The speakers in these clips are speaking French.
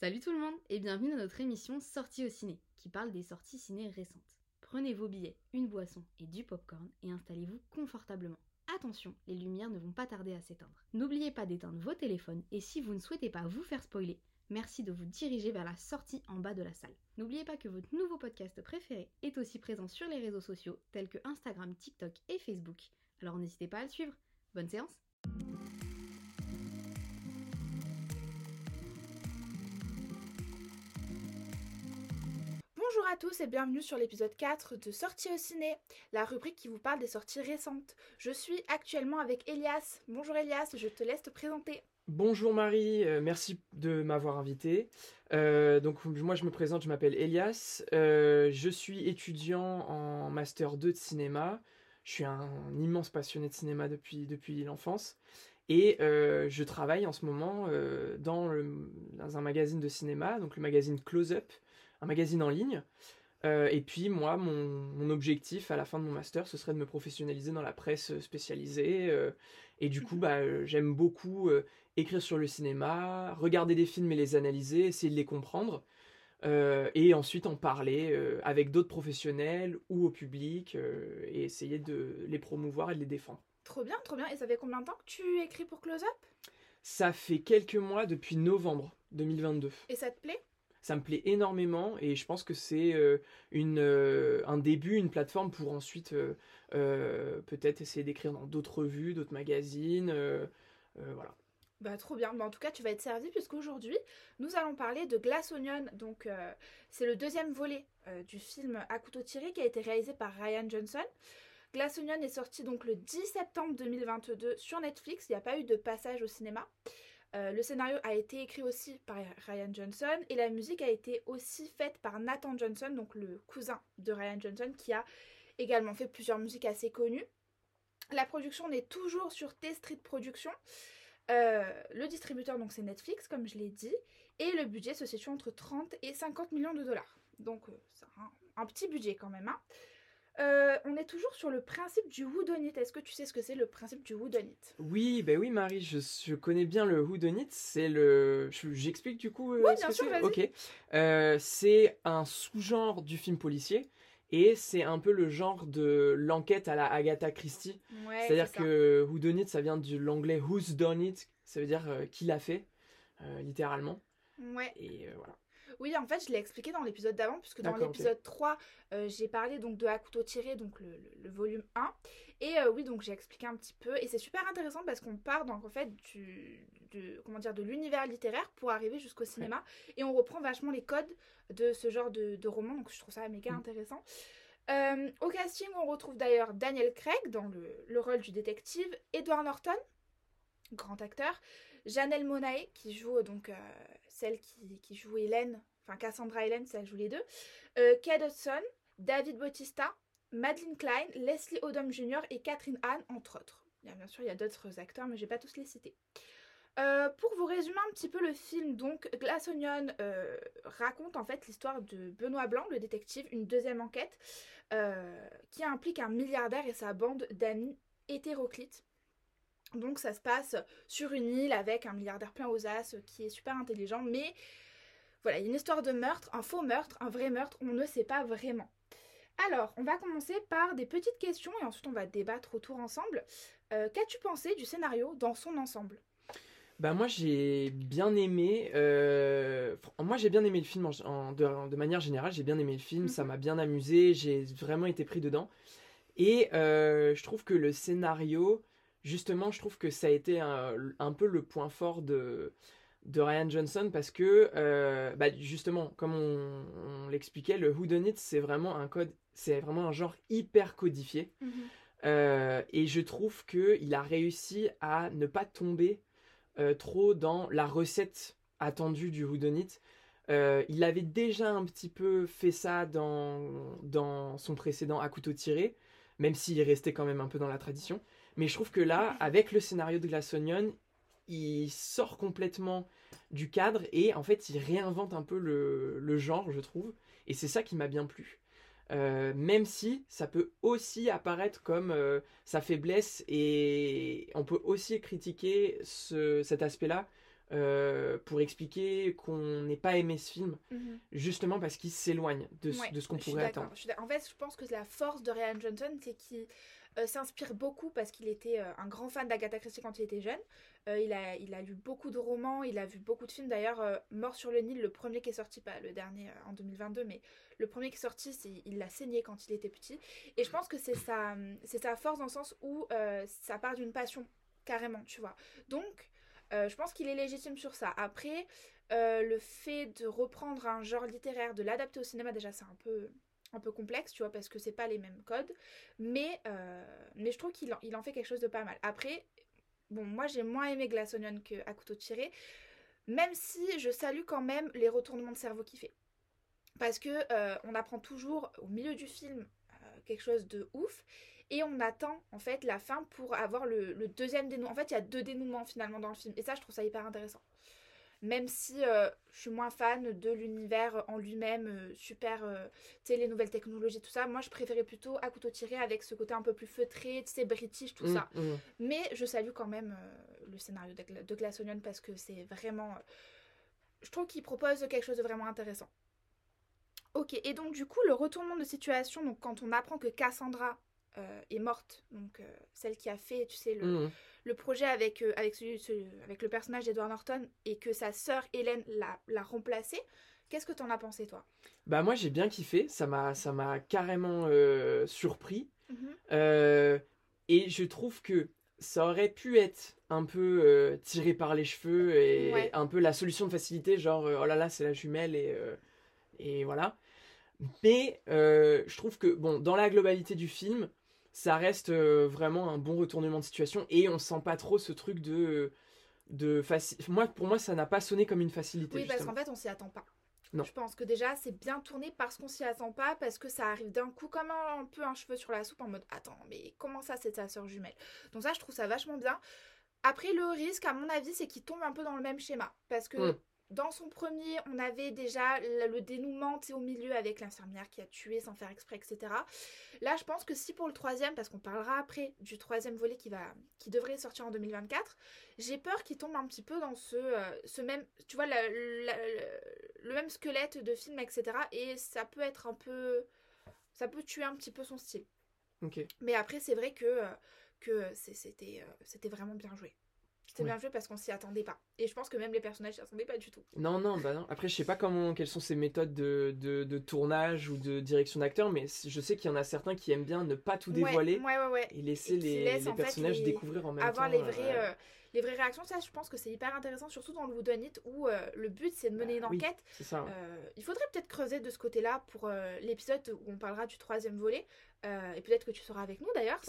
Salut tout le monde et bienvenue dans notre émission Sorties au ciné, qui parle des sorties ciné récentes. Prenez vos billets, une boisson et du popcorn et installez-vous confortablement. Attention, les lumières ne vont pas tarder à s'éteindre. N'oubliez pas d'éteindre vos téléphones et si vous ne souhaitez pas vous faire spoiler, merci de vous diriger vers la sortie en bas de la salle. N'oubliez pas que votre nouveau podcast préféré est aussi présent sur les réseaux sociaux tels que Instagram, TikTok et Facebook, alors n'hésitez pas à le suivre. Bonne séance! Bonjour à tous et bienvenue sur l'épisode 4 de Sorties au ciné, la rubrique qui vous parle des sorties récentes. Je suis actuellement avec Elias. Bonjour Elias, je te laisse te présenter. Bonjour Marie, merci de m'avoir invitée. Donc moi je me présente, je m'appelle Elias, je suis étudiant en Master 2 de cinéma. Je suis un immense passionné de cinéma depuis l'enfance et je travaille en ce moment dans un magazine de cinéma, donc le magazine Close-Up, un magazine en ligne, et puis moi mon objectif à la fin de mon master ce serait de me professionnaliser dans la presse spécialisée, et du coup j'aime beaucoup écrire sur le cinéma, regarder des films et les analyser, essayer de les comprendre, et ensuite en parler avec d'autres professionnels ou au public, et essayer de les promouvoir et de les défendre. Trop bien, et ça fait combien de temps que tu écris pour Close Up ? Ça fait quelques mois, depuis novembre 2022. Et ça te plaît ? Ça me plaît énormément et je pense que c'est un début, une plateforme pour ensuite peut-être essayer d'écrire dans d'autres revues, d'autres magazines, voilà. Bah trop bien, mais en tout cas tu vas être servi puisqu'aujourd'hui nous allons parler de Glass Onion, donc c'est le deuxième volet du film À Couteau Tiré qui a été réalisé par Rian Johnson. Glass Onion est sorti donc le 10 septembre 2022 sur Netflix, il n'y a pas eu de passage au cinéma. Le scénario a été écrit aussi par Rian Johnson et la musique a été aussi faite par Nathan Johnson, donc le cousin de Rian Johnson, qui a également fait plusieurs musiques assez connues. La production, on est toujours sur T Street Productions. Le distributeur, donc c'est Netflix, comme je l'ai dit, et le budget se situe entre 30 et 50 millions de dollars. Donc c'est un petit budget quand même, hein. On est toujours sur le principe du whodunit. Est-ce que tu sais ce que c'est le principe du whodunit ? Oui, Marie, je connais bien le whodunit. C'est le... J'explique du coup. Oui, bien sûr, vas-y. Okay. C'est un sous-genre du film policier et c'est un peu le genre de l'enquête à la Agatha Christie. Ouais, c'est-à-dire que whodunit, ça vient de l'anglais who's done it. Ça veut dire qui l'a fait, littéralement. Ouais. Et voilà. Oui, en fait, je l'ai expliqué dans l'épisode d'avant, puisque dans l'épisode 3, j'ai parlé donc de À Couteau Tiré, donc le volume 1. Et oui, donc j'ai expliqué un petit peu. Et c'est super intéressant parce qu'on part donc, en fait, de l'univers littéraire pour arriver jusqu'au cinéma. Ouais. Et on reprend vachement les codes de ce genre de roman, donc je trouve ça méga intéressant. Au casting, on retrouve d'ailleurs Daniel Craig dans le rôle du détective, Edward Norton, grand acteur, Janelle Monáe qui joue donc celle qui joue Hélène, enfin Cassandra Hélène, ça joue les deux, Kate Hudson, David Bautista, Madelyn Cline, Leslie Odom Jr. et Catherine Hahn, entre autres. Bien sûr, il y a d'autres acteurs, mais je vais pas tous les citer. Pour vous résumer un petit peu le film, donc Glass Onion raconte en fait l'histoire de Benoît Blanc, le détective, une deuxième enquête qui implique un milliardaire et sa bande d'amis hétéroclites. Donc ça se passe sur une île avec un milliardaire plein aux as qui est super intelligent, mais voilà, il y a une histoire de meurtre, un faux meurtre, un vrai meurtre, on ne sait pas vraiment. Alors, on va commencer par des petites questions et ensuite on va débattre autour ensemble. Qu'as-tu pensé du scénario dans son ensemble ? Bah moi j'ai bien aimé, le film de manière générale, j'ai bien aimé le film, ça m'a bien amusé, j'ai vraiment été pris dedans. Et je trouve que le scénario... Justement, je trouve que ça a été un peu le point fort de Rian Johnson parce que, justement, comme on l'expliquait, le whodunit, c'est vraiment un genre hyper codifié. Mm-hmm. Et je trouve qu'il a réussi à ne pas tomber trop dans la recette attendue du whodunit. Il avait déjà un petit peu fait ça dans son précédent À Couteau Tiré, même s'il restait quand même un peu dans la tradition. Mais je trouve que là, avec le scénario de Glass Onion, il sort complètement du cadre et en fait, il réinvente un peu le genre, je trouve. Et c'est ça qui m'a bien plu. Même si ça peut aussi apparaître comme sa faiblesse et on peut aussi critiquer cet aspect-là pour expliquer qu'on n'ait pas aimé ce film, justement parce qu'il s'éloigne de ce qu'on pourrait attendre. En fait, je pense que la force de Rian Johnson, c'est qu'il s'inspire beaucoup parce qu'il était un grand fan d'Agatha Christie quand il était jeune. Il a lu beaucoup de romans, il a vu beaucoup de films. D'ailleurs, Mort sur le Nil, le premier qui est sorti, pas le dernier en 2022, mais le premier qui est sorti, il l'a saigné quand il était petit. Et je pense que c'est sa force dans le sens où ça part d'une passion, carrément, tu vois. Donc, je pense qu'il est légitime sur ça. Après, le fait de reprendre un genre littéraire, de l'adapter au cinéma, déjà, c'est un peu complexe, tu vois, parce que c'est pas les mêmes codes. Mais je trouve qu'il en fait quelque chose de pas mal. Après, bon, moi j'ai moins aimé Glass Onion que À Couteau Tiré, même si je salue quand même les retournements de cerveau qu'il fait. Parce que on apprend toujours au milieu du film quelque chose de ouf, et on attend en fait la fin pour avoir le deuxième dénouement. En fait, il y a deux dénouements finalement dans le film, et ça, je trouve ça hyper intéressant. Même si je suis moins fan de l'univers en lui-même, super, tu sais, les nouvelles technologies, tout ça. Moi, je préférais plutôt À Couteau Tiré avec ce côté un peu plus feutré, tu sais, british, tout ça. Mais je salue quand même le scénario de Glass Onion parce que c'est vraiment... je trouve qu'il propose quelque chose de vraiment intéressant. Ok, et donc du coup, le retournement de situation, donc quand on apprend que Cassandra est morte, donc celle qui a fait, tu sais, le projet avec le personnage d'Edward Norton, et que sa sœur Hélène l'a remplacée. Qu'est-ce que t'en as pensé, toi? Bah moi j'ai bien kiffé, ça m'a carrément surpris. Et je trouve que ça aurait pu être un peu tiré par les cheveux et un peu la solution de facilité, genre oh là là, c'est la jumelle et voilà. Mais je trouve que bon, dans la globalité du film, ça reste vraiment un bon retournement de situation, et on sent pas trop ce truc de pour moi ça n'a pas sonné comme une facilité. Oui, justement. Parce qu'en fait on s'y attend pas. Non. Je pense que déjà c'est bien tourné parce qu'on s'y attend pas, parce que ça arrive d'un coup comme un peu un cheveu sur la soupe, en mode attends, mais comment ça, c'est ta sœur jumelle? Donc ça, je trouve ça vachement bien. Après, le risque à mon avis, c'est qu'il tombe un peu dans le même schéma, parce que dans son premier, on avait déjà le dénouement au milieu avec l'infirmière qui a tué sans faire exprès, etc. Là, je pense que si pour le troisième, parce qu'on parlera après du troisième volet qui devrait sortir en 2024, j'ai peur qu'il tombe un petit peu dans ce même, tu vois, le même squelette de film, etc. Et ça peut être ça peut tuer un petit peu son style. Okay. Mais après, c'est vrai que c'était vraiment bien joué. C'était bien joué parce qu'on s'y attendait pas. Et je pense que même les personnages s'y attendaient pas du tout. Non. Après, je sais pas quelles sont ces méthodes de tournage ou de direction d'acteur, mais je sais qu'il y en a certains qui aiment bien ne pas tout dévoiler et laisser les personnages découvrir en même temps. Avoir les vraies réactions. Ça, je pense que c'est hyper intéressant, surtout dans le Whodunit It, où le but, c'est de mener une enquête. C'est ça, il faudrait peut-être creuser de ce côté-là pour l'épisode où on parlera du troisième volet. Et peut-être que tu seras avec nous d'ailleurs.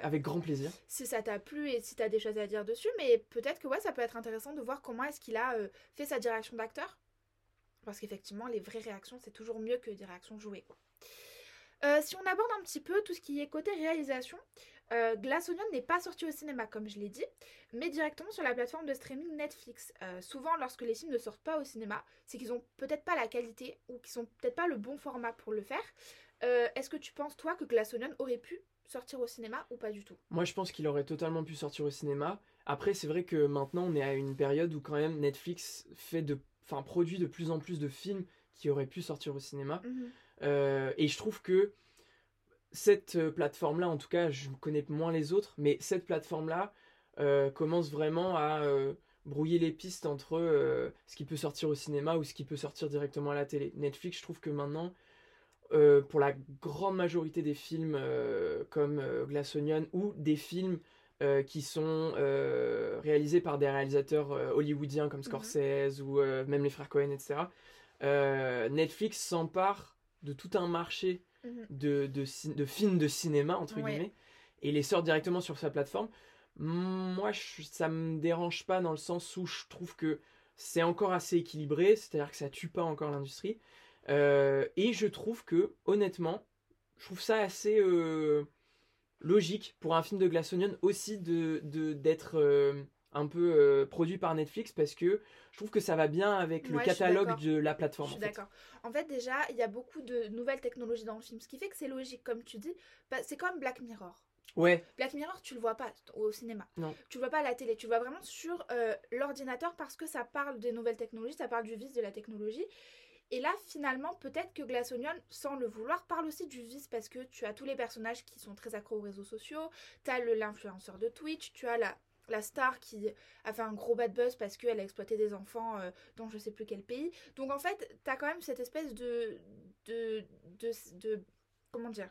Avec grand plaisir. Si ça t'a plu et si t'as des choses à dire dessus. Mais peut-être que ça peut être intéressant de voir comment est-ce qu'il a fait sa direction d'acteur. Parce qu'effectivement, les vraies réactions, c'est toujours mieux que des réactions jouées, quoi. Si on aborde un petit peu tout ce qui est côté réalisation, Glass Onion n'est pas sorti au cinéma, comme je l'ai dit, mais directement sur la plateforme de streaming Netflix. Souvent, lorsque les films ne sortent pas au cinéma, c'est qu'ils ont peut-être pas la qualité ou qu'ils sont peut-être pas le bon format pour le faire. Est-ce que tu penses, toi, que Glass Onion aurait pu sortir au cinéma ou pas du tout? Moi, je pense qu'il aurait totalement pu sortir au cinéma. Après, c'est vrai que maintenant, on est à une période où quand même Netflix produit de plus en plus de films qui auraient pu sortir au cinéma. Et je trouve que cette plateforme-là, en tout cas, je connais moins les autres, mais cette plateforme-là commence vraiment à brouiller les pistes entre ce qui peut sortir au cinéma ou ce qui peut sortir directement à la télé. Netflix, je trouve que maintenant... pour la grande majorité des films comme Glass Onion, ou des films qui sont réalisés par des réalisateurs hollywoodiens comme Scorsese ou même les frères Cohen, etc. Netflix s'empare de tout un marché de films de cinéma, entre guillemets, et les sort directement sur sa plateforme. Moi, ça me dérange pas dans le sens où je trouve que c'est encore assez équilibré, c'est-à-dire que ça tue pas encore l'industrie. Et je trouve que, honnêtement, je trouve ça assez logique pour un film de Glass Onion aussi d'être un peu produit par Netflix, parce que je trouve que ça va bien avec le catalogue de la plateforme. Je suis d'accord. En fait, déjà, il y a beaucoup de nouvelles technologies dans le film, ce qui fait que c'est logique, comme tu dis. C'est comme Black Mirror. Ouais. Black Mirror, tu le vois pas au cinéma. Non. Tu le vois pas à la télé. Tu le vois vraiment sur l'ordinateur parce que ça parle des nouvelles technologies, ça parle du vice de la technologie. Et là, finalement, peut-être que Glass Onion, sans le vouloir, parle aussi du vice parce que tu as tous les personnages qui sont très accros aux réseaux sociaux. Tu as l'influenceur de Twitch, tu as la star qui a fait un gros bad buzz parce qu'elle a exploité des enfants dans je sais plus quel pays. Donc en fait, tu as quand même cette espèce de comment dire,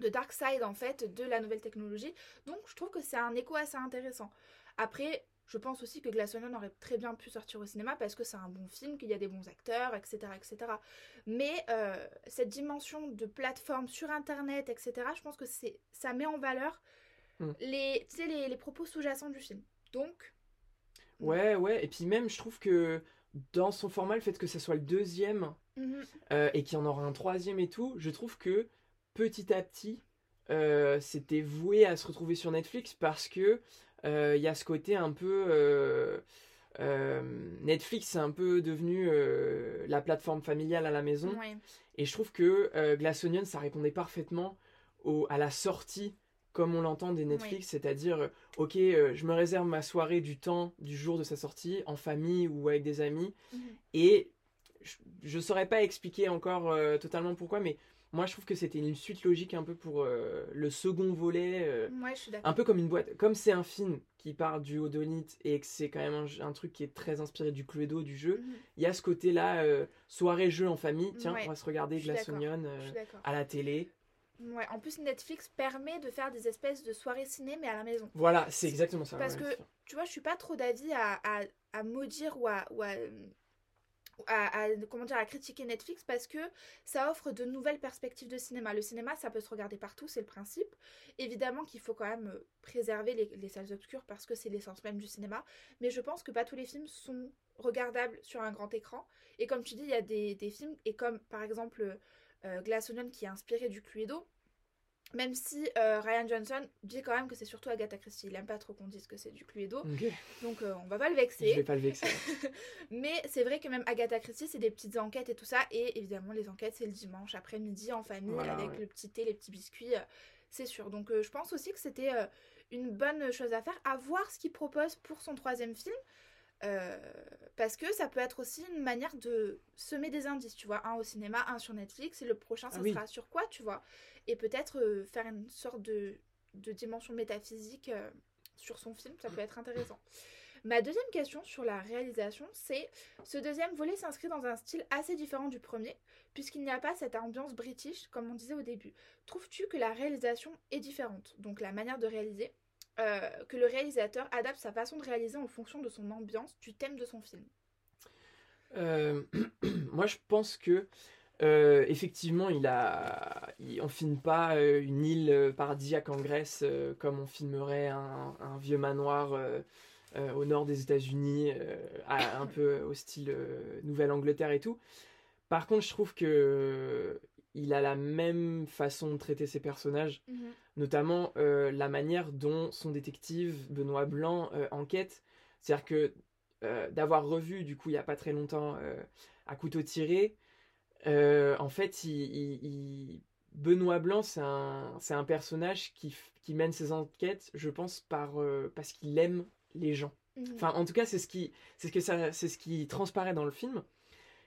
de dark side en fait de la nouvelle technologie. Donc je trouve que c'est un écho assez intéressant. Après, je pense aussi que Glass Onion aurait très bien pu sortir au cinéma parce que c'est un bon film, qu'il y a des bons acteurs, etc. etc. Mais cette dimension de plateforme sur internet, etc., je pense que ça met en valeur les propos sous-jacents du film. Donc... Ouais. Et puis même, je trouve que dans son format, le fait que ce soit le deuxième et qu'il y en aura un troisième et tout, je trouve que petit à petit, c'était voué à se retrouver sur Netflix parce que il y a ce côté un peu... Netflix, c'est un peu devenu la plateforme familiale à la maison. Ouais. Et je trouve que Glass Onion, ça répondait parfaitement à la sortie comme on l'entend des Netflix, c'est-à-dire ok, je me réserve ma soirée du temps, du jour de sa sortie, en famille ou avec des amis, et je saurais pas expliquer encore totalement pourquoi, mais moi je trouve que c'était une suite logique un peu pour le second volet, je suis d'accord. Un peu comme une boîte, comme c'est un film qui part du Odolite et que c'est quand même un truc qui est très inspiré du Cluedo, du jeu, il y a ce côté-là, soirée-jeu en famille, tiens, on va se regarder Glass Onion à la télé. Ouais, en plus Netflix permet de faire des espèces de soirées ciné mais à la maison. Voilà, c'est exactement ça. Parce que tu vois, je suis pas trop d'avis à maudire ou à comment dire, à critiquer Netflix parce que ça offre de nouvelles perspectives de cinéma. Le cinéma, ça peut se regarder partout, c'est le principe. Évidemment qu'il faut quand même préserver les salles obscures parce que c'est l'essence même du cinéma, mais je pense que pas tous les films sont regardables sur un grand écran. Et comme tu dis, il y a des films, et comme par exemple Glass Onion qui est inspiré du Cluedo, même si Rian Johnson dit quand même que c'est surtout Agatha Christie, il aime pas trop qu'on dise que c'est du Cluedo, donc on va pas le vexer. Je vais pas le vexer. Mais c'est vrai que même Agatha Christie, c'est des petites enquêtes et tout ça, et évidemment les enquêtes c'est le dimanche après-midi en famille, voilà, avec le petit thé, les petits biscuits, c'est sûr. Donc je pense aussi que c'était une bonne chose à faire, à voir ce qu'il propose pour son troisième film. Parce que ça peut être aussi une manière de semer des indices, tu vois, un au cinéma, un sur Netflix, et le prochain ça sera sur quoi, tu vois, et peut-être faire une sorte de dimension métaphysique sur son film, ça peut être intéressant. Ma deuxième question sur la réalisation, c'est: ce deuxième volet s'inscrit dans un style assez différent du premier, puisqu'il n'y a pas cette ambiance british comme on disait au début. Trouves-tu que la réalisation est différente, donc la manière de réaliser, que le réalisateur adapte sa façon de réaliser en fonction de son ambiance, du thème de son film? Moi je pense que effectivement on filme pas une île paradisiaque en Grèce comme on filmerait un vieux manoir au nord des États-Unis, un peu au style Nouvelle-Angleterre et tout. Par contre, je trouve que il a la même façon de traiter ses personnages, notamment la manière dont son détective Benoît Blanc enquête. C'est-à-dire que d'avoir revu, du coup, il n'y a pas très longtemps, À Couteau Tiré, en fait, Benoît Blanc, c'est un personnage qui mène ses enquêtes, je pense, parce qu'il aime les gens. Enfin, en tout cas, c'est ce qui transparaît dans le film.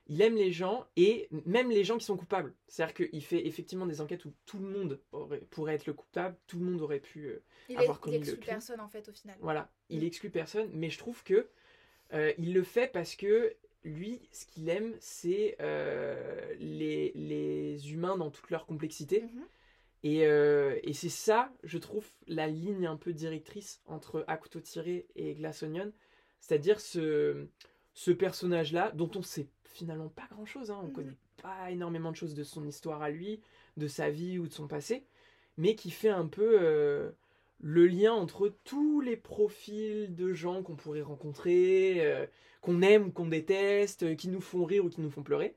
Il aime les gens, et même les gens qui sont coupables. C'est-à-dire qu'il fait effectivement des enquêtes où tout le monde pourrait être le coupable, tout le monde aurait pu avoir commis le crime. Il exclut personne en fait au final. Voilà, il exclut personne, mais je trouve que il le fait parce que lui, ce qu'il aime, c'est les humains dans toute leur complexité. Et c'est ça, je trouve, la ligne un peu directrice entre À Couteau Tiré et Glass Onion, c'est-à-dire ce personnage-là, dont on sait finalement pas grand-chose, on connaît pas énormément de choses de son histoire à lui, de sa vie ou de son passé, mais qui fait un peu le lien entre tous les profils de gens qu'on pourrait rencontrer, qu'on aime ou qu'on déteste, qui nous font rire ou qui nous font pleurer,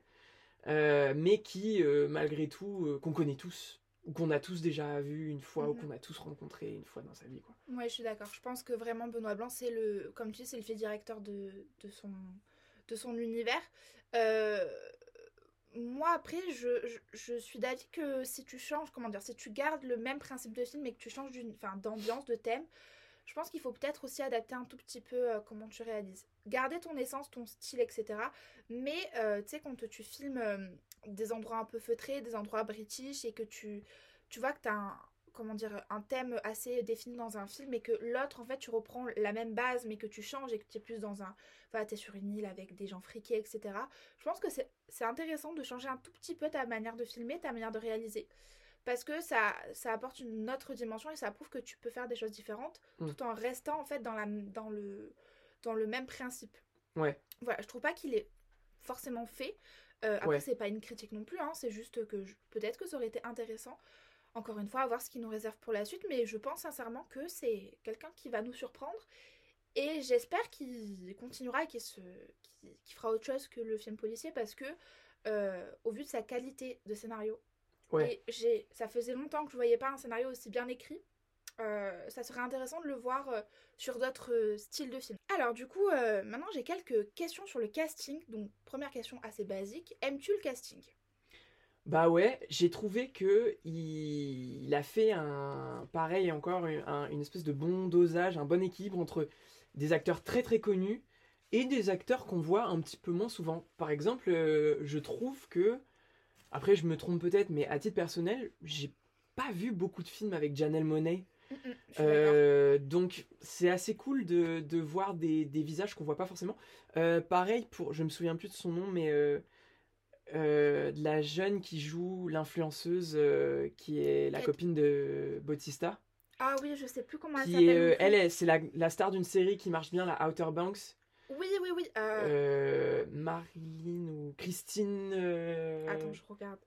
mais qui, malgré tout, qu'on connaît tous, ou qu'on a tous déjà vu une fois, ou qu'on a tous rencontré une fois dans sa vie, quoi. Ouais, je suis d'accord. Je pense que vraiment Benoît Blanc, c'est comme tu dis, c'est le fait directeur de son univers. moi après je suis d'avis que si tu changes, si tu gardes le même principe de film mais que tu changes d'ambiance, de thème, je pense qu'il faut peut-être aussi adapter un tout petit peu comment tu réalises. Garder ton essence, ton style, etc. Mais tu sais, quand tu filmes des endroits un peu feutrés, des endroits british, et que tu vois que t'as un thème assez défini dans un film, et que l'autre, en fait, tu reprends la même base, mais que tu changes et que tu es plus dans un... Enfin, t'es sur une île avec des gens friqués, etc. Je pense que c'est intéressant de changer un tout petit peu ta manière de filmer, ta manière de réaliser. Parce que ça apporte une autre dimension et ça prouve que tu peux faire des choses différentes, tout en restant, en fait, dans le même principe. Ouais. Voilà, je trouve pas qu'il est forcément fait. Après, c'est pas une critique non plus, hein, c'est juste que peut-être que ça aurait été intéressant, encore une fois, à voir ce qu'il nous réserve pour la suite, mais je pense sincèrement que c'est quelqu'un qui va nous surprendre, et j'espère qu'il continuera et qu'il fera autre chose que le film policier, parce que, au vu de sa qualité de scénario, et ça faisait longtemps que je voyais pas un scénario aussi bien écrit, ça serait intéressant de le voir sur d'autres styles de films. Alors du coup, maintenant j'ai quelques questions sur le casting. Donc première question assez basique, aimes-tu le casting ? Bah ouais, j'ai trouvé que il a fait une espèce de bon dosage, un bon équilibre entre des acteurs très très connus et des acteurs qu'on voit un petit peu moins souvent. Par exemple, je trouve que, après je me trompe peut-être, mais à titre personnel, j'ai pas vu beaucoup de films avec Janelle Monáe. Donc c'est assez cool de voir des visages qu'on voit pas forcément. Pareil pour, je me souviens plus de son nom, mais de la jeune qui joue l'influenceuse qui est la copine de Bautista. Ah oui, je sais plus comment elle s'appelle. Elle, c'est la star d'une série qui marche bien, la Outer Banks. Oui. Marilyn ou Christine. Attends, je regarde.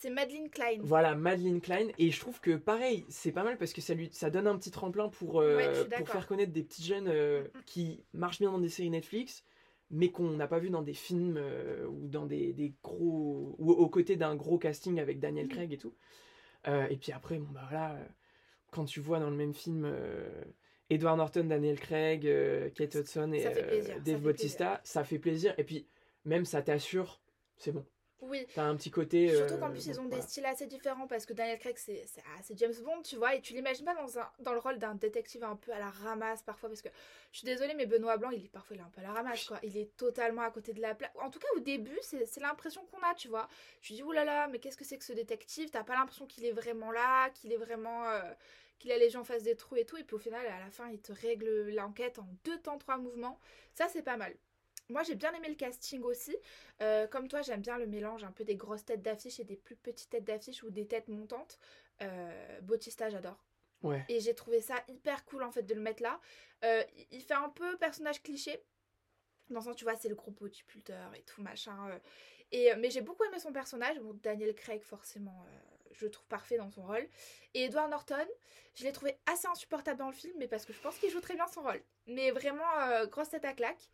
C'est Madelyn Cline. Voilà, Madelyn Cline. Et je trouve que, pareil, c'est pas mal parce que ça donne un petit tremplin pour faire connaître des petits jeunes qui marchent bien dans des séries Netflix, mais qu'on n'a pas vu dans des films ou dans des gros... ou aux côtés d'un gros casting avec Daniel Craig et tout. Et puis après, quand tu vois dans le même film Edward Norton, Daniel Craig, Kate Hudson et Dave Bautista, ça fait plaisir. Et puis, même ça t'assure, c'est bon. Oui. T'as un petit côté. Surtout qu'en plus ils ont des styles assez différents, parce que Daniel Craig c'est assez James Bond, tu vois, et tu l'imagines pas dans le rôle d'un détective un peu à la ramasse parfois, parce que je suis désolée, mais Benoît Blanc il est un peu à la ramasse quoi, il est totalement à côté de la plaque. En tout cas au début c'est l'impression qu'on a, tu vois. Je dis oulala, mais qu'est-ce que c'est que ce détective ? T'as pas l'impression qu'il est vraiment là, qu'il a les gens en face des trous et tout, et puis au final à la fin il te règle l'enquête en 2 temps 3 mouvements. Ça c'est pas mal. Moi, j'ai bien aimé le casting aussi. Comme toi, j'aime bien le mélange un peu des grosses têtes d'affiche et des plus petites têtes d'affiche ou des têtes montantes. Bautista, j'adore. Ouais. Et j'ai trouvé ça hyper cool, en fait, de le mettre là. Il fait un peu personnage cliché. Dans le sens, tu vois, c'est le gros bodybuilder et tout, machin. Mais j'ai beaucoup aimé son personnage. Bon, Daniel Craig, forcément... je le trouve parfait dans son rôle. Et Edward Norton, je l'ai trouvé assez insupportable dans le film, mais parce que je pense qu'il joue très bien son rôle. Mais vraiment, grosse tête à claque.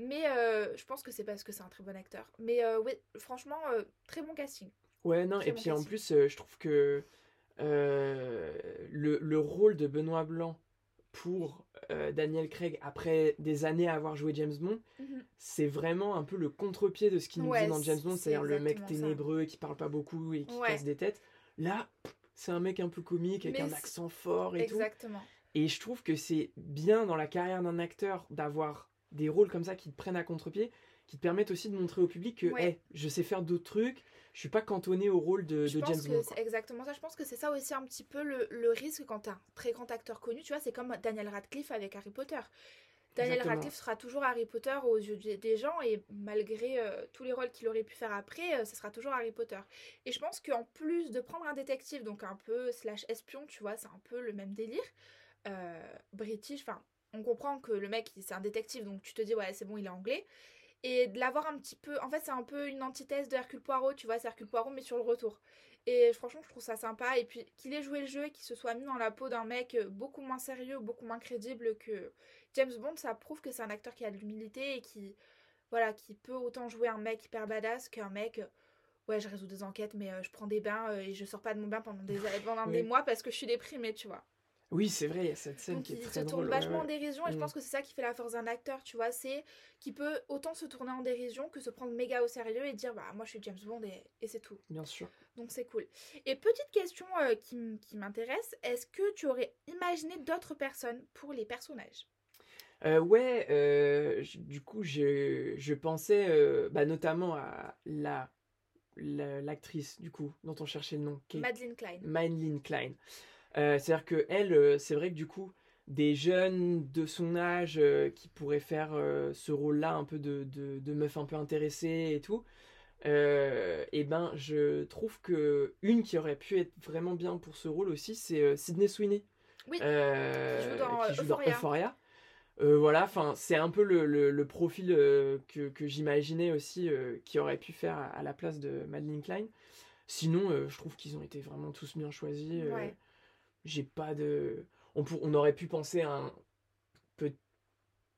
Mais je pense que c'est parce que c'est un très bon acteur. Mais oui, franchement, très bon casting. Ouais, non, très et bon puis casting. En plus, je trouve que le rôle de Benoît Blanc pour Daniel Craig, après des années à avoir joué James Bond, c'est vraiment un peu le contre-pied de ce qu'il nous dit dans James Bond, c'est-à-dire le mec ténébreux qui parle pas beaucoup et qui casse des têtes. Là, c'est un mec un peu comique avec un accent fort et tout. Et je trouve que c'est bien dans la carrière d'un acteur d'avoir des rôles comme ça qui te prennent à contre-pied, qui te permettent aussi de montrer au public que hey, je sais faire d'autres trucs, je suis pas cantonnée au rôle de James Bond. C'est exactement ça, je pense que c'est ça aussi un petit peu le risque quand t'es un très grand acteur connu, tu vois, c'est comme Daniel Radcliffe avec Harry Potter. Daniel Radcliffe sera toujours Harry Potter aux yeux des gens, et malgré tous les rôles qu'il aurait pu faire après, ça sera toujours Harry Potter. Et je pense qu'en plus de prendre un détective, donc un peu slash espion, tu vois, c'est un peu le même délire, british, enfin... On comprend que le mec, c'est un détective, donc tu te dis, ouais, c'est bon, il est anglais. Et de l'avoir un petit peu... En fait, c'est un peu une antithèse de Hercule Poirot, tu vois, c'est Hercule Poirot, mais sur le retour. Et franchement, je trouve ça sympa. Et puis, qu'il ait joué le jeu et qu'il se soit mis dans la peau d'un mec beaucoup moins sérieux, beaucoup moins crédible que James Bond, ça prouve que c'est un acteur qui a de l'humilité et qui peut autant jouer un mec hyper badass qu'un mec... Ouais, je résous des enquêtes, mais je prends des bains et je sors pas de mon bain pendant des mois parce que je suis déprimée, tu vois. Oui, c'est vrai, il y a cette scène qui est très drôle. Il se tourne vachement en dérision et je pense que c'est ça qui fait la force d'un acteur, tu vois, c'est qu'il peut autant se tourner en dérision que se prendre méga au sérieux et dire bah moi je suis James Bond et c'est tout. Bien sûr. Donc c'est cool. Et petite question qui m'intéresse, est-ce que tu aurais imaginé d'autres personnes pour les personnages ? Du coup je pensais notamment à l'actrice du coup dont on cherchait le nom. Madelyn Cline. C'est-à-dire qu'elle, c'est vrai que du coup, des jeunes de son âge qui pourraient faire ce rôle-là un peu de meuf un peu intéressée et tout, je trouve qu'une qui aurait pu être vraiment bien pour ce rôle aussi, c'est Sydney Sweeney. Oui, qui joue dans Euphoria. C'est un peu le profil que j'imaginais aussi qui aurait pu faire à la place de Madelyn Cline. Sinon, je trouve qu'ils ont été vraiment tous bien choisis. Ouais. J'ai pas de... On aurait pu penser à un...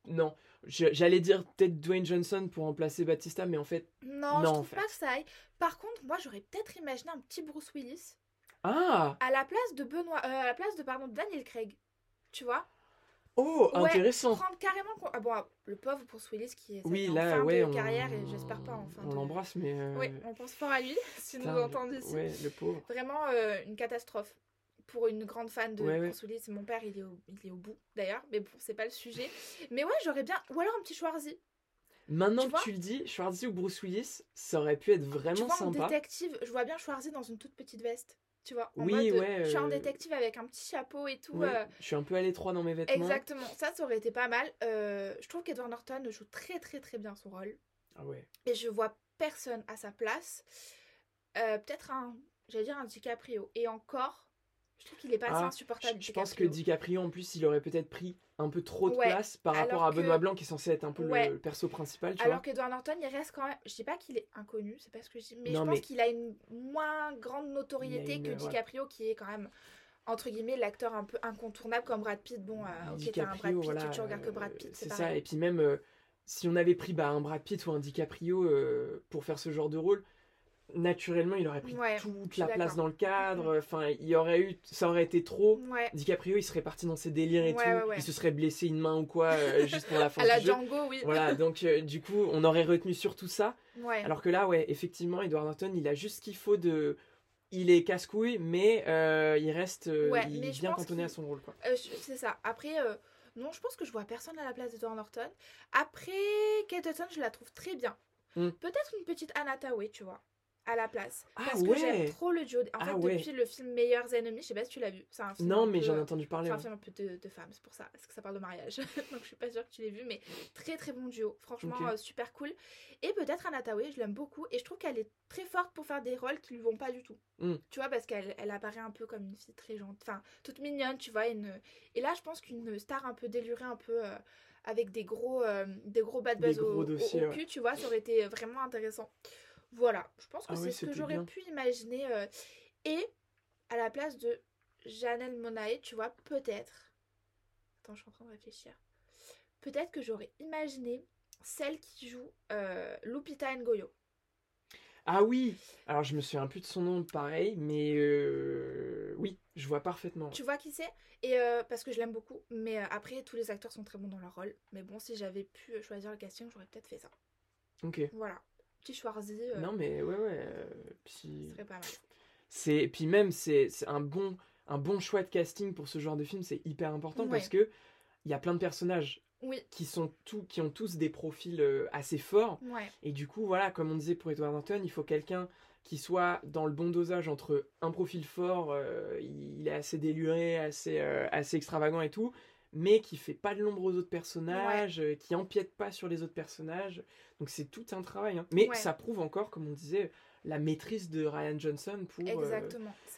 Non, j'allais dire peut-être Dwayne Johnson pour remplacer Bautista, mais en fait... Non, je trouve pas que ça aille. Par contre, moi, j'aurais peut-être imaginé un petit Bruce Willis. Ah ! À la place de Daniel Craig, tu vois ? Oh, ouais, intéressant. Carrément... le pauvre Bruce Willis qui est en fin de carrière et j'espère pas en fin. On l'embrasse, mais... Oui, on pense fort à lui, si nous entendons ici. Ouais, le pauvre. Vraiment une catastrophe. Pour une grande fan de Bruce Willis, mon père il est au bout d'ailleurs, mais bon c'est pas le sujet. Mais ouais j'aurais bien, ou alors un petit Schwarzy. Maintenant que tu le dis, Schwarzy ou Bruce Willis, ça aurait pu être vraiment sympa. Tu vois, en détective, je vois bien Schwarzy dans une toute petite veste, tu vois. Je suis un détective avec un petit chapeau et tout. Ouais, je suis un peu à l'étroit dans mes vêtements. Exactement, ça aurait été pas mal. Je trouve qu'Edward Norton joue très très très bien son rôle. Ah ouais. Et je vois personne à sa place. Peut-être un DiCaprio. Et encore. Je trouve qu'il est pas assez insupportable. Je pense que DiCaprio, en plus, il aurait peut-être pris un peu trop de place par rapport à Benoît Blanc, qui est censé être un peu le perso principal. Alors qu'Edward Norton, il reste quand même... Je dis pas qu'il est inconnu, c'est pas ce que je dis, mais je pense qu'il a une moins grande notoriété que DiCaprio, qui est quand même, entre guillemets, l'acteur un peu incontournable, comme Brad Pitt. Bon, t'as un Brad Pitt, tu regardes que Brad Pitt, c'est ça, et puis même, si on avait pris un Brad Pitt ou un DiCaprio pour faire ce genre de rôle... Naturellement, il aurait pris toute la place dans le cadre. Enfin, ça aurait été trop. Ouais. DiCaprio, il serait parti dans ses délires et tout. Ouais. Il se serait blessé une main ou quoi, juste pour la fin du jeu. À la Django, oui. Voilà. Donc, du coup, on aurait retenu surtout ça. Ouais. Alors que là, effectivement, Edward Norton, il a juste ce qu'il faut de. Il est casse-couille, mais il reste il est bien cantonné à son rôle, quoi. C'est ça. Après. Non, je pense que je vois personne à la place d'Edward Norton. Après, Kate Hudson, je la trouve très bien. Peut-être une petite Anna Thaoué, tu vois. À la place parce que j'aime trop le duo depuis le film Meilleurs Ennemis, je sais pas si tu l'as vu, c'est un film j'en ai entendu parler, c'est un film un peu de femmes, c'est pour ça, parce que ça parle de mariage donc je suis pas sûre que tu l'aies vu, mais très très bon duo franchement, super cool. Et peut-être Anna Thaoué, je l'aime beaucoup et je trouve qu'elle est très forte pour faire des rôles qui lui vont pas du tout, tu vois, parce qu'elle apparaît un peu comme une fille très gentille, enfin toute mignonne, tu vois, et là je pense qu'une star un peu délurée, un peu avec des gros bad buzz au cul, tu vois, ça aurait été vraiment intéressant. Voilà, je pense que c'est ce que j'aurais pu imaginer. Et à la place de Janelle Monáe, tu vois, peut-être... Attends, je suis en train de réfléchir. Peut-être que j'aurais imaginé celle qui joue Lupita N'Goyo. Ah oui, alors je me souviens plus de son nom, pareil, mais oui, je vois parfaitement. Tu vois qui c'est ? Et parce que je l'aime beaucoup, mais après, tous les acteurs sont très bons dans leur rôle. Mais bon, si j'avais pu choisir le casting, j'aurais peut-être fait ça. Ok. Voilà. Petit Schwarzy. Non mais puis... Ce serait pas mal. Puis même c'est un bon choix de casting pour ce genre de film, c'est hyper important parce que il y a plein de personnages qui ont tous des profils assez forts et du coup voilà, comme on disait pour Edward Norton, il faut quelqu'un qui soit dans le bon dosage entre un profil fort, il est assez déluré, assez extravagant et tout, mais qui fait pas de l'ombre aux autres personnages, qui empiète pas sur les autres personnages. Donc c'est tout un travail. Hein. Mais ça prouve encore, comme on disait, la maîtrise de Rian Johnson pour c'est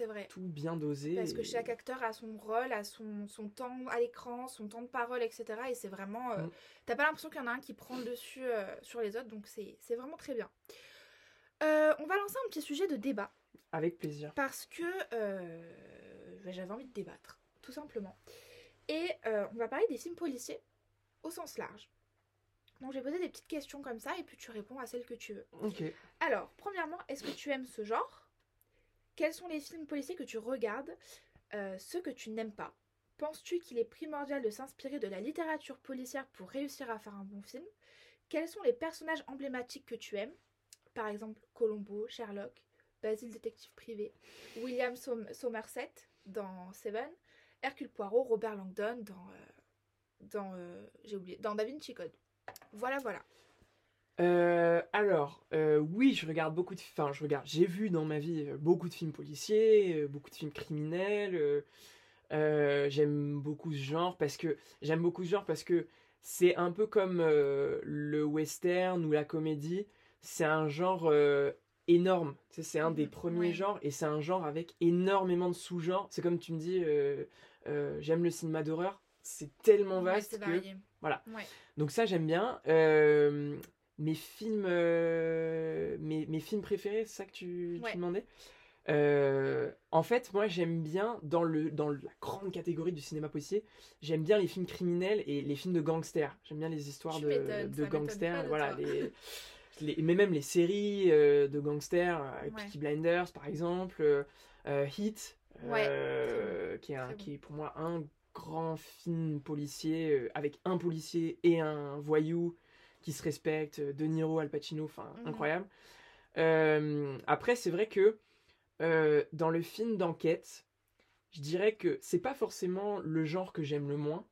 vrai. Tout bien doser. Parce que chaque acteur a son rôle, a son temps à l'écran, son temps de parole, etc. Et c'est vraiment... T'as pas l'impression qu'il y en a un qui prend le dessus sur les autres, donc c'est vraiment très bien. On va lancer un petit sujet de débat. Avec plaisir. Parce que j'avais envie de débattre, tout simplement. Et on va parler des films policiers au sens large. Donc j'ai posé des petites questions comme ça et puis tu réponds à celles que tu veux. Ok. Alors, premièrement, est-ce que tu aimes ce genre ? Quels sont les films policiers que tu regardes ? Ceux que tu n'aimes pas ? Penses-tu qu'il est primordial de s'inspirer de la littérature policière pour réussir à faire un bon film? Quels sont les personnages emblématiques que tu aimes? Par exemple, Columbo, Sherlock, Basil détective privé, William Somerset dans Seven, Hercule Poirot, Robert Langdon dans Da Vinci Code. Voilà. Oui, je regarde beaucoup de films. Enfin, j'ai vu dans ma vie beaucoup de films policiers, beaucoup de films criminels. J'aime beaucoup ce genre parce que c'est un peu comme le western ou la comédie. C'est un genre énorme. Tu sais, c'est un des premiers genres et c'est un genre avec énormément de sous-genres. C'est comme tu me dis, j'aime le cinéma d'horreur. C'est tellement vaste que voilà. Ouais. Donc ça j'aime bien. Mes films préférés, c'est ça que tu demandais. En fait, moi j'aime bien dans la grande catégorie du cinéma policier, j'aime bien les films criminels et les films de gangsters. J'aime bien les histoires de gangsters, voilà. Mais même les séries de gangsters, Peaky Blinders par exemple, Hit, qui est pour moi un grand film policier avec un policier et un voyou qui se respectent, De Niro, Al Pacino, enfin incroyable. Après, c'est vrai que dans le film d'enquête, je dirais que c'est pas forcément le genre que j'aime le moins,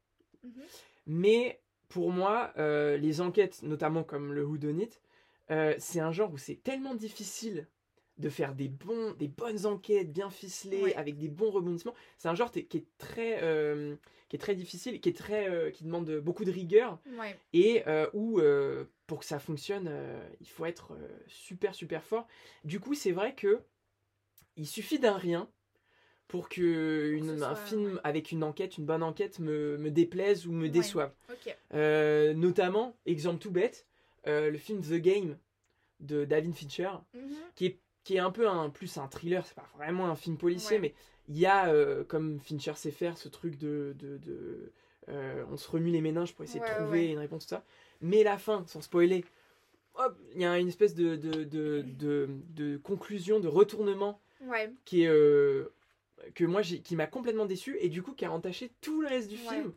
mais pour moi, les enquêtes, notamment comme le whodunit, c'est un genre où c'est tellement difficile de faire des bonnes enquêtes bien ficelées, avec des bons rebondissements. C'est un genre qui est très difficile, qui demande beaucoup de rigueur, et où pour que ça fonctionne, il faut être super super fort. Du coup, c'est vrai que il suffit d'un rien pour que un film avec une bonne enquête me déplaise ou me déçoive. Notamment, exemple tout bête, le film The Game de David Fincher, qui est un peu plus un thriller, c'est pas vraiment un film policier, mais il y a, comme Fincher sait faire, ce truc de on se remue les méninges pour essayer de trouver une réponse, tout ça. Mais la fin, sans spoiler, hop, il y a une espèce de conclusion, de retournement qui est, que moi, qui m'a complètement déçu et du coup qui a entaché tout le reste du film.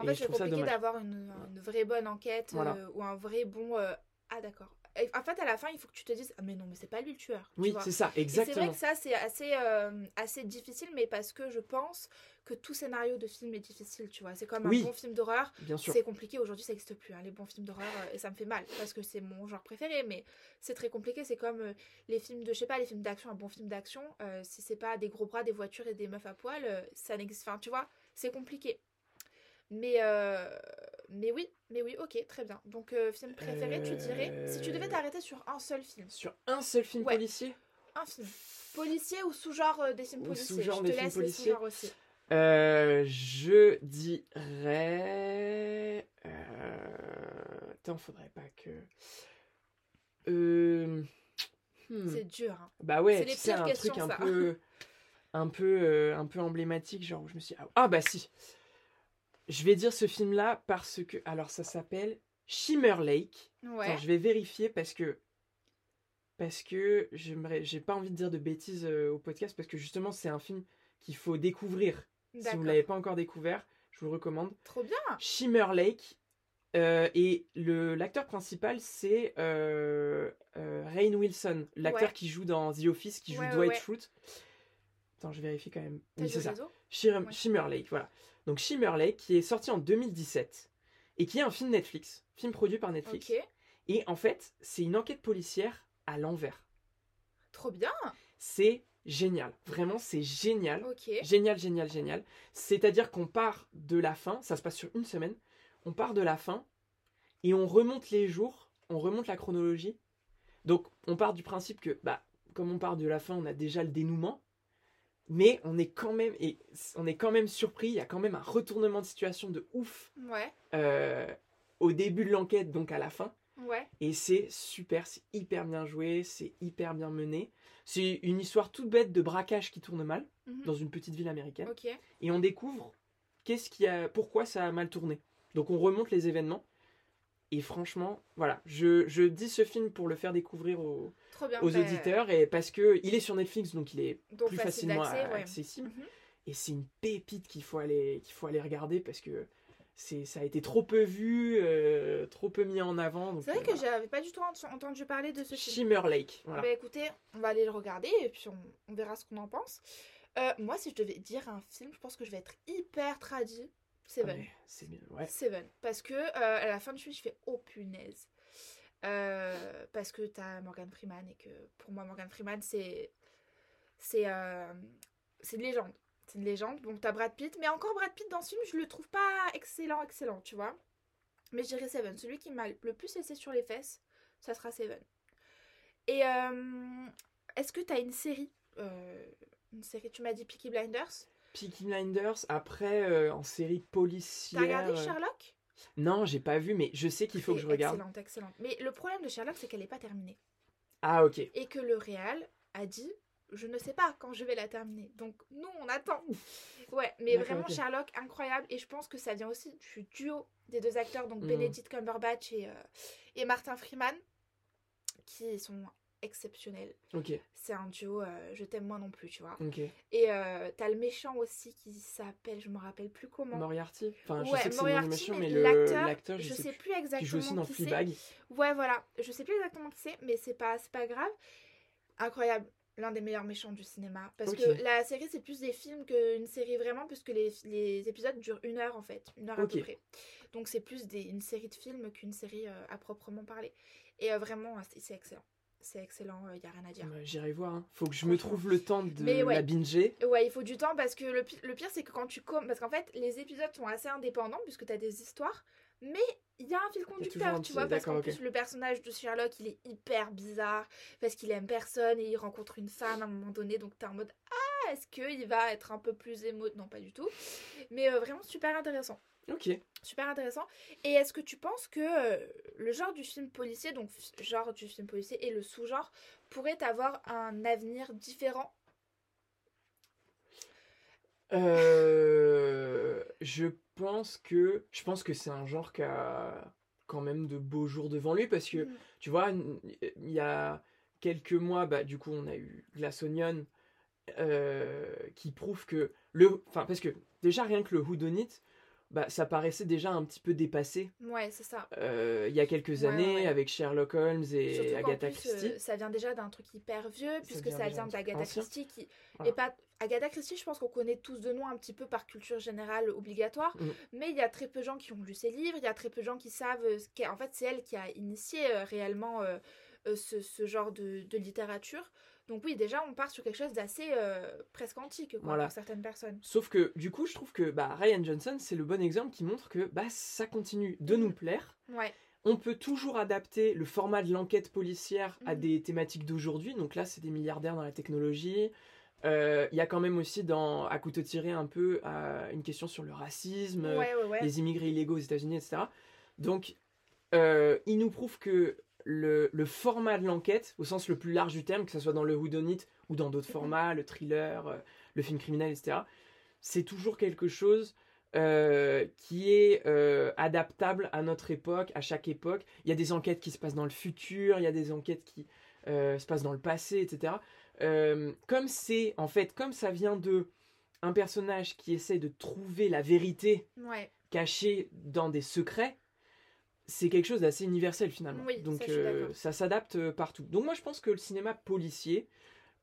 En fait, c'est compliqué d'avoir une vraie bonne enquête ou un vrai bon... Ah d'accord. En fait, à la fin, il faut que tu te dises « Ah mais non, mais c'est pas lui le tueur. » Oui, c'est ça, exactement. Et c'est vrai que ça, c'est assez difficile, mais parce que je pense que tout scénario de film est difficile, tu vois. C'est comme un bon film d'horreur. Bien sûr. C'est compliqué. Aujourd'hui, ça n'existe plus, hein, les bons films d'horreur, et ça me fait mal, parce que c'est mon genre préféré, mais c'est très compliqué. C'est comme les films les films d'action, un bon film d'action, si c'est pas des gros bras, des voitures et des meufs à poil, ça n'existe. Enfin, tu vois, c'est compliqué. Mais oui, ok, très bien. Donc, film préféré, tu dirais, si tu devais t'arrêter sur un seul film. Sur un seul film policier? Un film. Policier ou sous-genre des films policiers? Je te laisse les sous-genres aussi. Je dirais... Attends, faudrait pas que... C'est dur, hein. Bah ouais, c'est un truc ça. Un peu emblématique, genre où je me suis dit... Ah bah si. Je vais dire ce film-là parce que... Alors, ça s'appelle Shimmer Lake. Ouais. Attends, je vais vérifier parce que j'ai pas envie de dire de bêtises au podcast parce que justement, c'est un film qu'il faut découvrir. D'accord. Si vous ne l'avez pas encore découvert, je vous le recommande. Trop bien. Shimmer Lake. Et l'acteur principal, c'est Rainn Wilson, l'acteur qui joue dans The Office, qui joue Dwight Schrute. Attends, je vérifie quand même. Oui, c'est ça. Shimmer Lake, voilà. Donc Shimmer Lake, qui est sorti en 2017 et qui est un film Netflix, film produit par Netflix. Okay. Et en fait, c'est une enquête policière à l'envers. Trop bien. C'est génial. Vraiment, c'est génial. Okay. Génial. C'est-à-dire qu'on part de la fin, ça se passe sur une semaine, on part de la fin et on remonte les jours, on remonte la chronologie. Donc, on part du principe que, comme on part de la fin, on a déjà le dénouement. Mais on est quand même surpris, il y a quand même un retournement de situation de ouf au début de l'enquête, donc à la fin. Ouais. Et c'est super, c'est hyper bien joué, c'est hyper bien mené. C'est une histoire toute bête de braquage qui tourne mal dans une petite ville américaine. Okay. Et on découvre pourquoi ça a mal tourné. Donc on remonte les événements. Et franchement, voilà, je dis ce film pour le faire découvrir aux auditeurs et parce qu'il est sur Netflix, donc il est plus facilement accessible. et c'est une pépite qu'il faut aller regarder parce que ça a été trop peu vu, trop peu mis en avant. Donc, c'est vrai que j'avais pas du tout entendu parler de ce film. Shimmer Lake. Voilà. Bah écoutez, on va aller le regarder et puis on verra ce qu'on en pense. Moi, si je devais dire un film, je pense que je vais être hyper tradie. Seven. Ouais, c'est bien, ouais. Seven. Parce que à la fin du film, je fais oh punaise. Parce que t'as Morgan Freeman et que pour moi, Morgan Freeman, c'est une légende. C'est une légende. Donc t'as Brad Pitt, mais encore Brad Pitt dans ce film, je le trouve pas excellent, tu vois. Mais je dirais Seven. Celui qui m'a le plus laissé sur les fesses, ça sera Seven. Et est-ce que t'as une série, tu m'as dit Peaky Blinders. Peaky Blinders, après en série policière. T'as regardé Sherlock ? Non, j'ai pas vu, mais je sais qu'il faut que je regarde. Excellente. Mais le problème de Sherlock, c'est qu'elle n'est pas terminée. Ah, ok. Et que le réal a dit, je ne sais pas quand je vais la terminer. Donc, nous, on attend. Ouais, mais d'accord, vraiment, okay. Sherlock, incroyable. Et je pense que ça vient aussi du duo des deux acteurs, donc Benedict Cumberbatch et Martin Freeman, qui sont exceptionnels. Ok. C'est un duo, je t'aime moi non plus, tu vois. Ok. Et t'as le méchant aussi qui s'appelle, je me rappelle plus comment. Moriarty. Enfin, je sais que Moriarty, c'est méchant, mais l'acteur, je sais plus exactement. Qui joue aussi dans Fleabag. Ouais, voilà. Je sais plus exactement qui c'est, mais c'est pas grave. Incroyable, l'un des meilleurs méchants du cinéma. Parce que la série, c'est plus des films qu'une série vraiment, puisque les épisodes durent 1 heure en fait, 1 heure à peu près. Donc c'est plus une série de films qu'une série à proprement parler. Et vraiment, c'est excellent. C'est excellent, il n'y a rien à dire. J'irai voir, hein. Faut que je me trouve le temps de la binger. Ouais, il faut du temps parce que le pire, c'est que quand tu commences... Parce qu'en fait, les épisodes sont assez indépendants puisque tu as des histoires, mais il y a un fil conducteur, tu vois, parce qu'en plus, le personnage de Sherlock, il est hyper bizarre parce qu'il aime personne et il rencontre une femme à un moment donné, donc tu es en mode « Ah, est-ce qu'il va être un peu plus émo ?» Non, pas du tout. Mais vraiment super intéressant. Ok. Super intéressant. Et est-ce que tu penses que le genre du film policier, donc genre du film policier et le sous-genre, pourrait avoir un avenir différent ? Je pense que c'est un genre qui a quand même de beaux jours devant lui parce que tu vois, il y a quelques mois, du coup, on a eu Glass Onion qui prouve que parce que déjà rien que le whodunit, ça paraissait déjà un petit peu dépassé. Ouais, c'est ça. Il y a quelques années, avec Sherlock Holmes et surtout Agatha Christie. Ça vient déjà d'un truc hyper vieux, puisque ça vient d'Agatha Christie qui est pas... Agatha Christie, je pense qu'on connaît tous de nom un petit peu par culture générale obligatoire, mais il y a très peu de gens qui ont lu ses livres, il y a très peu de gens qui savent... En fait, c'est elle qui a initié réellement ce genre de littérature. Donc oui, déjà, on part sur quelque chose d'assez presque antique pour certaines personnes. Sauf que, du coup, je trouve que Rian Johnson, c'est le bon exemple qui montre que ça continue de nous plaire. Ouais. On peut toujours adapter le format de l'enquête policière à des thématiques d'aujourd'hui. Donc là, c'est des milliardaires dans la technologie. Il y a quand même aussi dans À Couteau Tiré un peu une question sur le racisme, les immigrés illégaux aux États-Unis, etc. Donc, il nous prouve que le format de l'enquête, au sens le plus large du terme, que ce soit dans le whodunit ou dans d'autres formats, le thriller, le film criminel, etc., c'est toujours quelque chose qui est adaptable à notre époque, à chaque époque. Il y a des enquêtes qui se passent dans le futur, il y a des enquêtes qui se passent dans le passé, etc. Comme ça vient de un personnage qui essaie de trouver la vérité cachée dans des secrets, c'est quelque chose d'assez universel finalement. Oui, donc ça s'adapte partout. Donc moi je pense que le cinéma policier,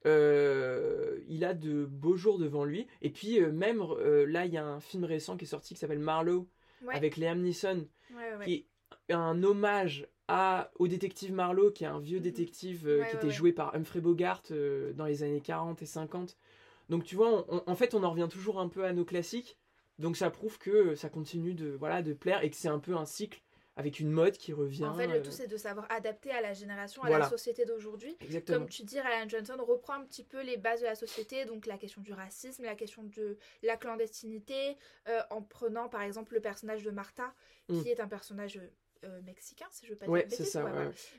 il a de beaux jours devant lui. Et puis là il y a un film récent qui est sorti qui s'appelle Marlowe avec Liam Neeson qui est un hommage au détective Marlowe qui est un vieux détective qui était joué par Humphrey Bogart dans les années 40 et 50. Donc tu vois, en fait on en revient toujours un peu à nos classiques. Donc ça prouve que ça continue de plaire et que c'est un peu un cycle avec une mode qui revient. En fait, le tout, c'est de savoir adapter à la génération, à la société d'aujourd'hui. Exactement. Comme tu dis, Rian Johnson reprend un petit peu les bases de la société, donc la question du racisme, la question de la clandestinité, en prenant, par exemple, le personnage de Martha, qui est un personnage mexicain, si je ne veux pas dire bêtise. C'est ça,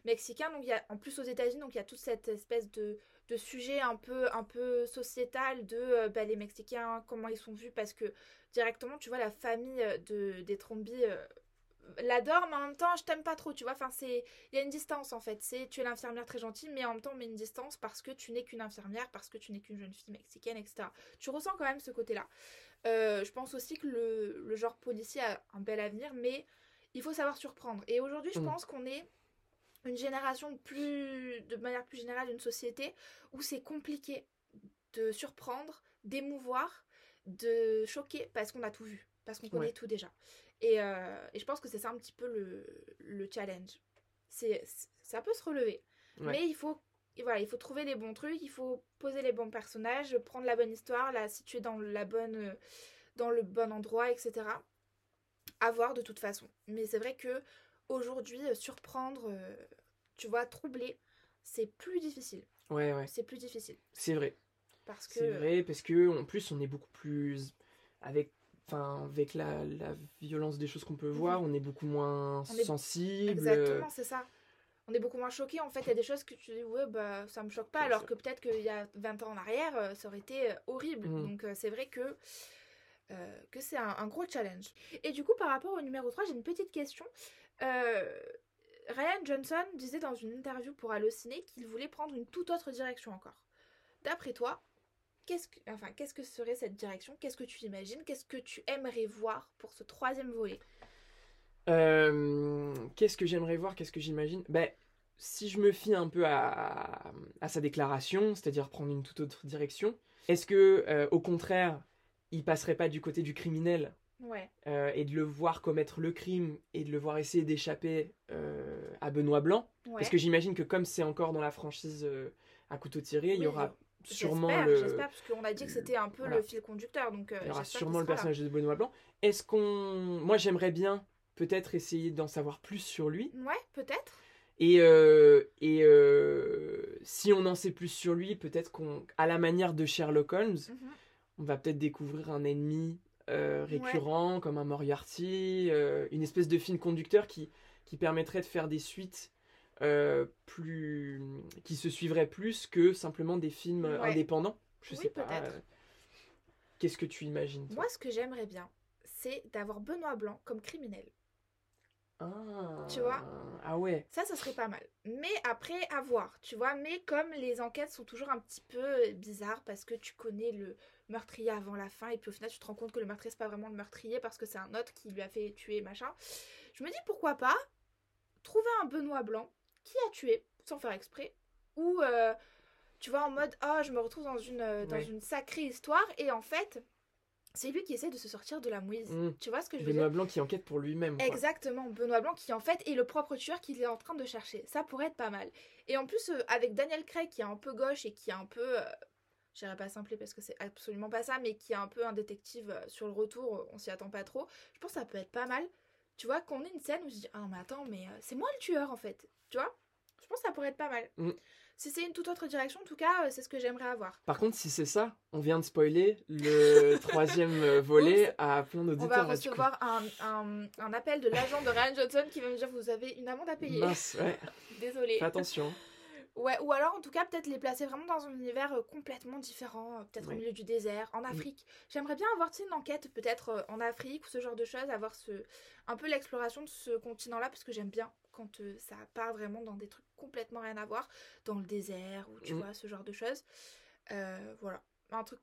mexicain, donc en plus aux États-Unis, donc il y a toute cette espèce de sujet un peu sociétal de les Mexicains, comment ils sont vus, parce que directement, tu vois, la famille des Trombi... l'adore, mais en même temps je t'aime pas trop, tu vois. Enfin, c'est, il y a une distance en fait. C'est, tu es l'infirmière très gentille, mais en même temps on met une distance parce que tu n'es qu'une infirmière, parce que tu n'es qu'une jeune fille mexicaine, etc. Tu ressens quand même ce côté-là. Je pense aussi que le genre policier a un bel avenir, mais il faut savoir surprendre. Et aujourd'hui, je pense qu'on est une génération plus, de manière plus générale, une société où c'est compliqué de surprendre, d'émouvoir, de choquer, parce qu'on a tout vu, parce qu'on connaît tout déjà. Et je pense que c'est ça un petit peu le challenge. C'est, ça peut se relever, mais il faut trouver les bons trucs, il faut poser les bons personnages, prendre la bonne histoire, la situer dans le bon endroit, etc. À voir de toute façon. Mais c'est vrai que aujourd'hui, surprendre, tu vois, troubler, c'est plus difficile. Ouais. C'est plus difficile. C'est vrai. Parce que... en plus, on est beaucoup plus... Avec la violence des choses qu'on peut voir, on est beaucoup moins sensible. Exactement, c'est ça. On est beaucoup moins choqué. En fait, il y a des choses que tu dis, ouais, bah, ça me choque pas, alors que peut-être qu'il y a 20 ans en arrière, ça aurait été horrible. Donc, c'est vrai que c'est un gros challenge. Et du coup, par rapport au numéro 3, j'ai une petite question. Rian Johnson disait dans une interview pour Allociné qu'il voulait prendre une toute autre direction encore. D'après toi, qu'est-ce que serait cette direction? Qu'est-ce que tu imagines? Qu'est-ce que tu aimerais voir pour ce troisième volet? Qu'est-ce que j'aimerais voir? Qu'est-ce que j'imagine? Si je me fie un peu à sa déclaration, c'est-à-dire prendre une toute autre direction, est-ce que, au contraire, il passerait pas du côté du criminel? Et de le voir commettre le crime et de le voir essayer d'échapper à Benoît Blanc? Parce que j'imagine que comme c'est encore dans la franchise À Couteau Tiré, il y aura... J'espère, parce qu'on a dit que c'était un peu le fil conducteur. Donc, il y aura sûrement le personnage de Benoît Blanc. Moi, j'aimerais bien peut-être essayer d'en savoir plus sur lui. Ouais, peut-être. Et si on en sait plus sur lui, peut-être qu'à la manière de Sherlock Holmes, on va peut-être découvrir un ennemi récurrent, comme un Moriarty, une espèce de fil conducteur qui permettrait de faire des suites... qui se suivrait plus que simplement des films indépendants. Je sais pas. Qu'est-ce que tu imagines, toi? Moi, ce que j'aimerais bien, c'est d'avoir Benoît Blanc comme criminel. Tu vois? Ça serait pas mal. Mais après, à voir, tu vois. Mais comme les enquêtes sont toujours un petit peu bizarres parce que tu connais le meurtrier avant la fin et puis au final, tu te rends compte que le meurtrier, c'est pas vraiment le meurtrier parce que c'est un autre qui lui a fait tuer, machin. Je me dis, pourquoi pas trouver un Benoît Blanc qui a tué sans faire exprès, ou tu vois, en mode je me retrouve dans une sacrée histoire et en fait c'est lui qui essaie de se sortir de la mouise. Tu vois ce que je veux dire? Benoît Blanc qui enquête pour lui-même, quoi. Exactement, Benoît Blanc qui en fait est le propre tueur qu'il est en train de chercher. Ça pourrait être pas mal. Et en plus avec Daniel Craig qui est un peu gauche et qui est un peu j'irai pas simpler parce que c'est absolument pas ça, mais qui est un peu un détective sur le retour, on s'y attend pas trop, je pense que ça peut être pas mal. Tu vois, qu'on ait une scène où je dis « Ah, mais attends, mais c'est moi le tueur, en fait. » Tu vois? Je pense que ça pourrait être pas mal. Si c'est une toute autre direction, en tout cas, c'est ce que j'aimerais avoir. Par contre, si c'est ça, on vient de spoiler le troisième volet à plein d'auditeurs. On va recevoir un appel de l'agent de Rian Johnson qui va me dire « Vous avez une amende à payer. » Mince, ouais. Désolée. Fais attention. Ouais, ou alors, en tout cas, peut-être les placer vraiment dans un univers complètement différent, peut-être au milieu du désert, en Afrique. J'aimerais bien avoir une enquête, peut-être en Afrique, ou ce genre de choses, avoir un peu l'exploration de ce continent-là, parce que j'aime bien quand ça part vraiment dans des trucs complètement rien à voir, dans le désert, ou tu vois, ce genre de choses. Voilà. Un truc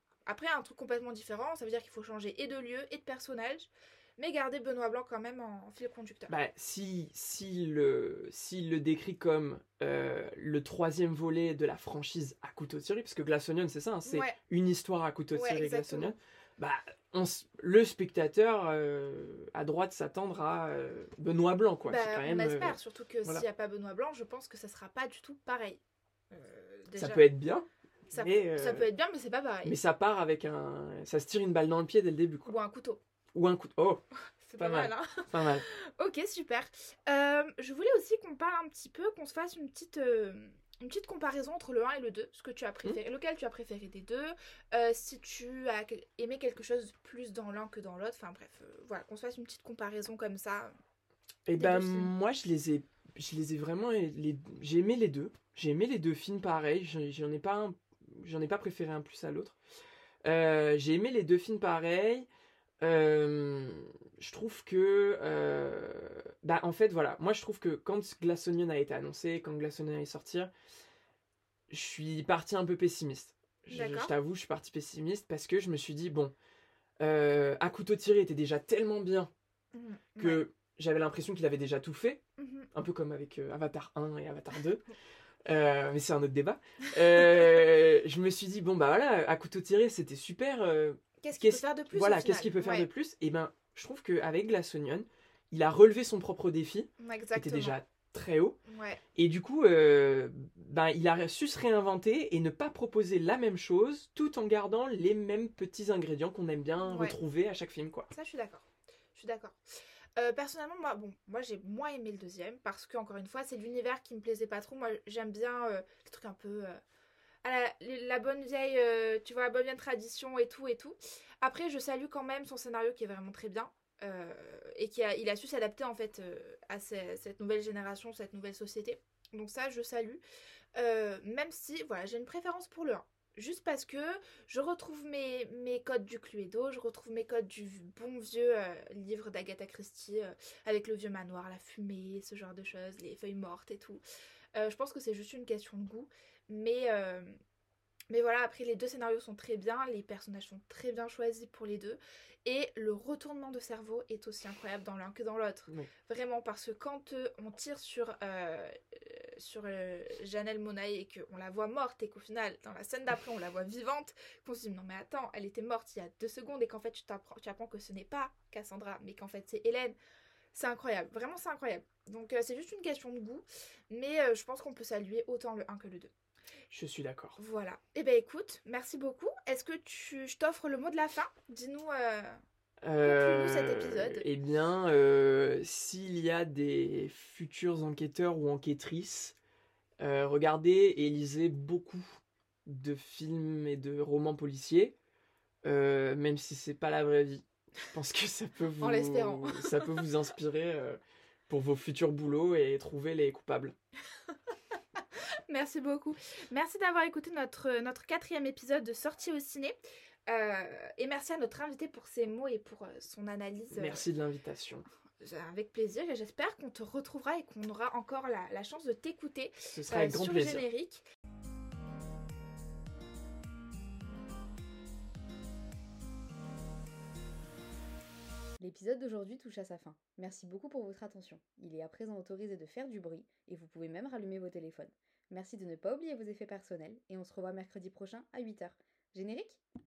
complètement différent, ça veut dire qu'il faut changer et de lieu, et de personnage, mais garder Benoît Blanc quand même en fil conducteur. S'il le décrit comme le troisième volet de la franchise À Couteau Tiré, parce que Glass Onion, c'est ça, hein, c'est une histoire à couteau tiré, Glass Onion, le spectateur a droit de s'attendre à Benoît Blanc, quoi. C'est quand même, on espère, surtout que s'il n'y a pas Benoît Blanc, je pense que ça ne sera pas du tout pareil. Déjà. Ça peut être bien. Ça peut être bien, mais c'est pas pareil. Mais ça part avec ça se tire une balle dans le pied dès le début, quoi. Ou un couteau. Oh, c'est pas mal. Hein. Pas mal. Ok, super. Je voulais aussi qu'on parle un petit peu, qu'on se fasse une petite comparaison entre le 1 et le 2, ce que tu as préféré, lequel tu as préféré des deux, si tu as aimé quelque chose plus dans l'un que dans l'autre. Enfin bref, voilà, qu'on se fasse une petite comparaison comme ça. Et moi, je les ai vraiment, j'ai aimé les deux. J'ai aimé les deux films pareil. J'en ai pas préféré un plus à l'autre. J'ai aimé les deux films pareil. Je trouve que en fait voilà, moi je trouve que quand Glass Onion a été annoncé, quand Glass Onion allait sortir, je suis partie un peu pessimiste. Je t'avoue, je suis partie pessimiste parce que je me suis dit bon, À Couteau Tiré était déjà tellement bien que j'avais l'impression qu'il avait déjà tout fait, un peu comme avec Avatar 1 et Avatar 2. Mais c'est un autre débat. Je me suis dit bon bah voilà, À Couteau Tiré c'était super. Qu'est-ce qu'il peut faire de plus? Et ben, je trouve qu'avec Glass Onion, il a relevé son propre défi. Exactement. Qui était déjà très haut. Ouais. Et du coup, il a su se réinventer et ne pas proposer la même chose, tout en gardant les mêmes petits ingrédients qu'on aime bien retrouver à chaque film, quoi. Ça, je suis d'accord. Personnellement, moi j'ai moins aimé le deuxième parce que, encore une fois, c'est l'univers qui me plaisait pas trop. Moi, j'aime bien les trucs un peu... la bonne vieille, tu vois, la bonne vieille tradition et tout. Après, je salue quand même son scénario qui est vraiment très bien et il a su s'adapter en fait à cette nouvelle génération, cette nouvelle société. Donc ça, je salue. Même si, voilà, j'ai une préférence pour le 1. Juste parce que je retrouve mes codes du Cluedo, je retrouve mes codes du bon vieux livre d'Agatha Christie avec le vieux manoir, la fumée, ce genre de choses, les feuilles mortes et tout. Je pense que c'est juste une question de goût. Mais voilà, après les deux scénarios sont très bien, les personnages sont très bien choisis pour les deux, et le retournement de cerveau est aussi incroyable dans l'un que dans l'autre. Oui. Vraiment, parce que quand on tire sur Janelle Monáe et qu'on la voit morte, et qu'au final, dans la scène d'après, on la voit vivante, qu'on se dit non mais attends, elle était morte il y a 2 secondes, et qu'en fait tu apprends que ce n'est pas Cassandra, mais qu'en fait c'est Hélène. C'est incroyable, vraiment c'est incroyable. Donc c'est juste une question de goût, mais je pense qu'on peut saluer autant le 1 que le 2. Je suis d'accord. Voilà. Eh ben écoute, merci beaucoup. Est-ce que je t'offre le mot de la fin ? Dis-nous cet épisode. Eh bien, s'il y a des futurs enquêteurs ou enquêtrices, regardez et lisez beaucoup de films et de romans policiers, même si c'est pas la vraie vie. Je pense que ça peut vous, ça peut vous inspirer pour vos futurs boulots et trouver les coupables. Merci beaucoup. Merci d'avoir écouté notre 4e épisode de Sorties au ciné. Et merci à notre invité pour ses mots et pour son analyse. Merci de l'invitation. Avec plaisir. J'espère qu'on te retrouvera et qu'on aura encore la chance de t'écouter. Ce sera avec grand plaisir. Générique. L'épisode d'aujourd'hui touche à sa fin. Merci beaucoup pour votre attention. Il est à présent autorisé de faire du bruit et vous pouvez même rallumer vos téléphones. Merci de ne pas oublier vos effets personnels et on se revoit mercredi prochain à 8h. Générique ?